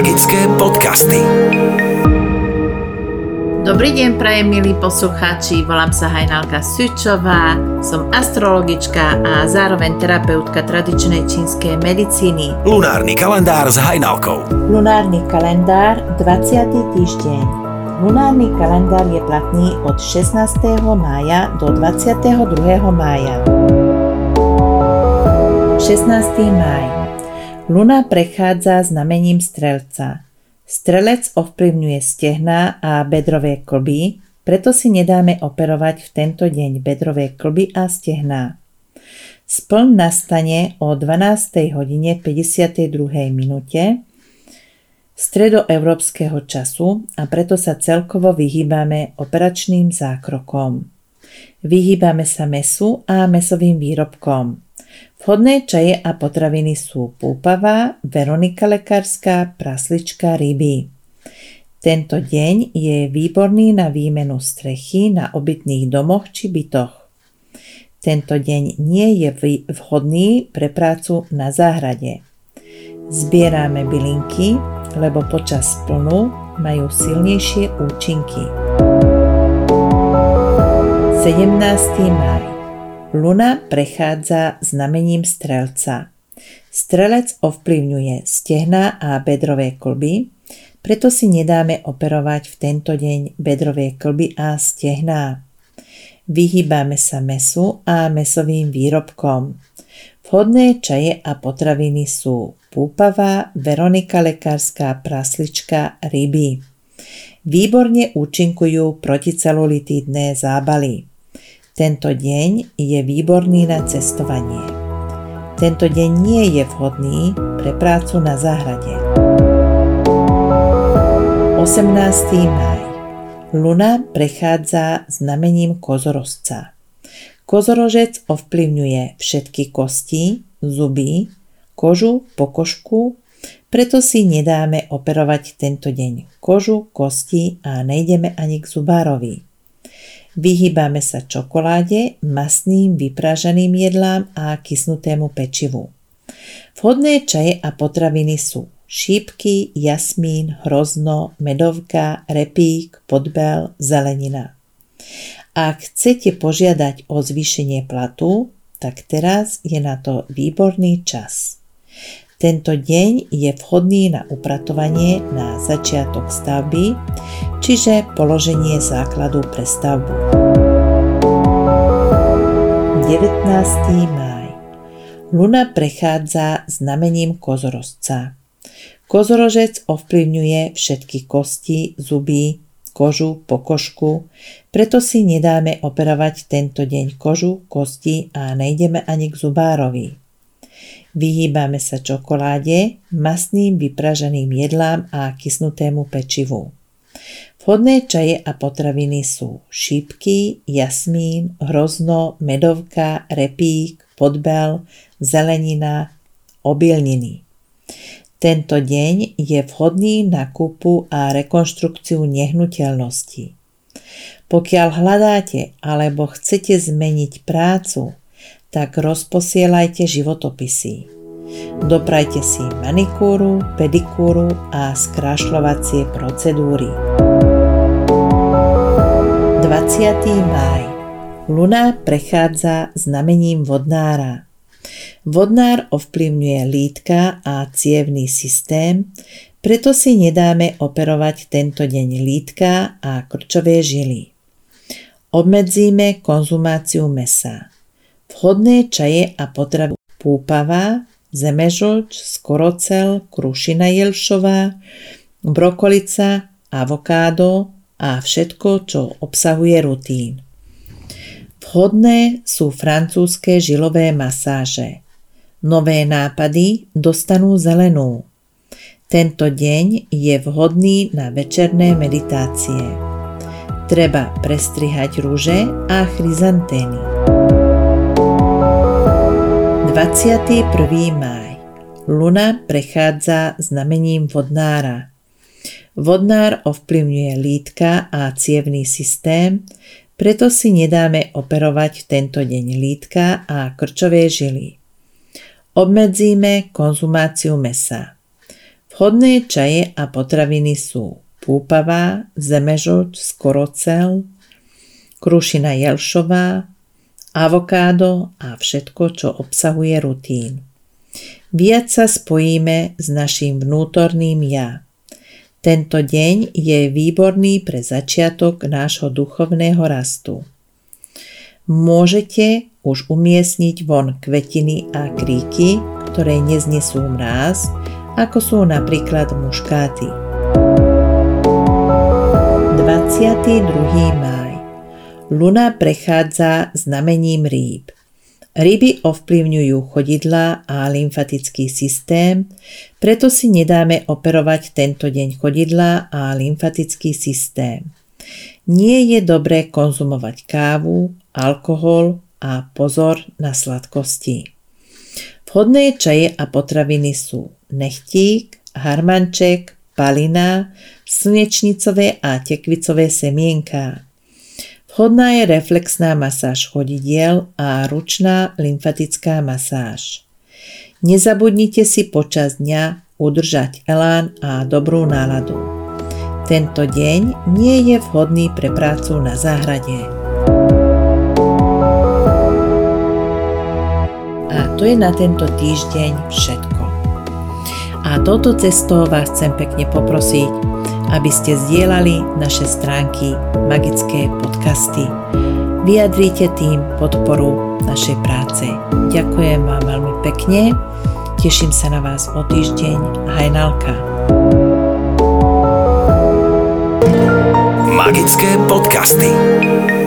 Magické podcasty. Dobrý deň, prajem milí poslucháči. Volám sa Hajnalka Sučová, som astrologička a zároveň terapeutka tradičnej čínskej medicíny. Lunárny kalendár s Hajnalkou. Lunárny kalendár 20. týždeň. Lunárny kalendár je platný od 16. mája do 22. mája. 16. máj. Luna prechádza znamením strelca. Strelec ovplyvňuje stehná a bedrové klby, preto si nedáme operovať v tento deň bedrové klby a stehná. Spln nastane o 12:52 stredoeurópskeho času a preto sa celkovo vyhýbame operačným zákrokom. Vyhýbame sa mäsu a mäsovým výrobkom. Vhodné čaje a potraviny sú púpava, Veronika lekárska, praslička, ryby. Tento deň je výborný na výmenu strechy na obytných domoch či bytoch. Tento deň nie je vhodný pre prácu na záhrade. Zbierame bylinky, lebo počas plnu majú silnejšie účinky. 17. máj. Luna prechádza znamením strelca. Strelec ovplyvňuje stehná a bedrové klby, preto si nedáme operovať v tento deň bedrové klby a stehná. Vyhýbame sa mäsu a mäsovým výrobkom. Vhodné čaje a potraviny sú púpava, Veronika lekárska, praslička, ryby. Výborne účinkujú proticelulitidné zábaly. Tento deň je výborný na cestovanie. Tento deň nie je vhodný pre prácu na záhrade. 18. máj. Luna prechádza znamením kozorožca. Kozorožec ovplyvňuje všetky kosti, zuby, kožu, pokožku, preto si nedáme operovať tento deň kožu, kosti a nejdeme ani k zubárovi. Vyhýbame sa čokoláde, mastným vyprážaným jedlám a kysnutému pečivu. Vhodné čaje a potraviny sú šípky, jasmín, hrozno, medovka, repík, podbel, zelenina. Ak chcete požiadať o zvýšenie platu, tak teraz je na to výborný čas. Tento deň je vhodný na upratovanie na začiatok stavby, čiže položenie základu pre stavbu. 19. máj. Luna prechádza znamením kozorožca. Kozorožec ovplyvňuje všetky kosti, zuby, kožu, pokožku, preto si nedáme operovať tento deň kožu, kosti a nejdeme ani k zubárovi. Vyhýbame sa čokoláde, mastným vypraženým jedlám a kysnutému pečivu. Vhodné čaje a potraviny sú šípky, jasmín, hrozno, medovka, repík, podbel, zelenina, obilniny. Tento deň je vhodný na kúpu a rekonštrukciu nehnuteľností. Pokiaľ hľadáte alebo chcete zmeniť prácu, tak rozposielajte životopisy. Doprajte si manikúru, pedikúru a skrášľovacie procedúry. 20. máj. Luna prechádza znamením vodnára. Vodnár ovplyvňuje lítka a cievny systém, preto si nedáme operovať tento deň lítka a krčové žily. Obmedzíme konzumáciu mäsa. Vhodné čaje a potraviny púpava, zemežoč, skorocel, krušina jelšová, brokolica, avokádo a všetko, čo obsahuje rutín. Vhodné sú francúzske žilové masáže. Nové nápady dostanú zelenú. Tento deň je vhodný na večerné meditácie. Treba prestrihať rúže a chryzantémy. 21. máj. Luna prechádza znamením vodnára. Vodnár ovplyvňuje lítka a cievny systém, preto si nedáme operovať tento deň lítka a krčové žily. Obmedzíme konzumáciu mäsa. V Vhodné čaje a potraviny sú púpava, zemežoč, skorocel, krušina jelšová, avokádo a všetko, čo obsahuje rutín. Viac sa spojíme s naším vnútorným ja. Tento deň je výborný pre začiatok nášho duchovného rastu. Môžete už umiestniť von kvetiny a kríky, ktoré neznesú mráz, ako sú napríklad muškáty. 22. máj. Luna prechádza znamením rýb. Ryby ovplyvňujú chodidlá a lymfatický systém, preto si nedáme operovať tento deň chodidlá a lymfatický systém. Nie je dobré konzumovať kávu, alkohol a pozor na sladkosti. Vhodné čaje a potraviny sú nechtík, harmanček, palina, slnečnicové a tekvicové semienka. Vhodná je reflexná masáž chodidiel a ručná lymfatická masáž. Nezabudnite si počas dňa udržať elán a dobrú náladu. Tento deň nie je vhodný pre prácu na záhrade. A to je na tento týždeň všetko. A touto cestou vás chcem pekne poprosiť, aby ste zdieľali naše stránky Magické podcasty. Vyjadrite tým podporu našej práce. Ďakujem vám veľmi pekne. Teším sa na vás o týždeň. Hajnalka. Magické podcasty.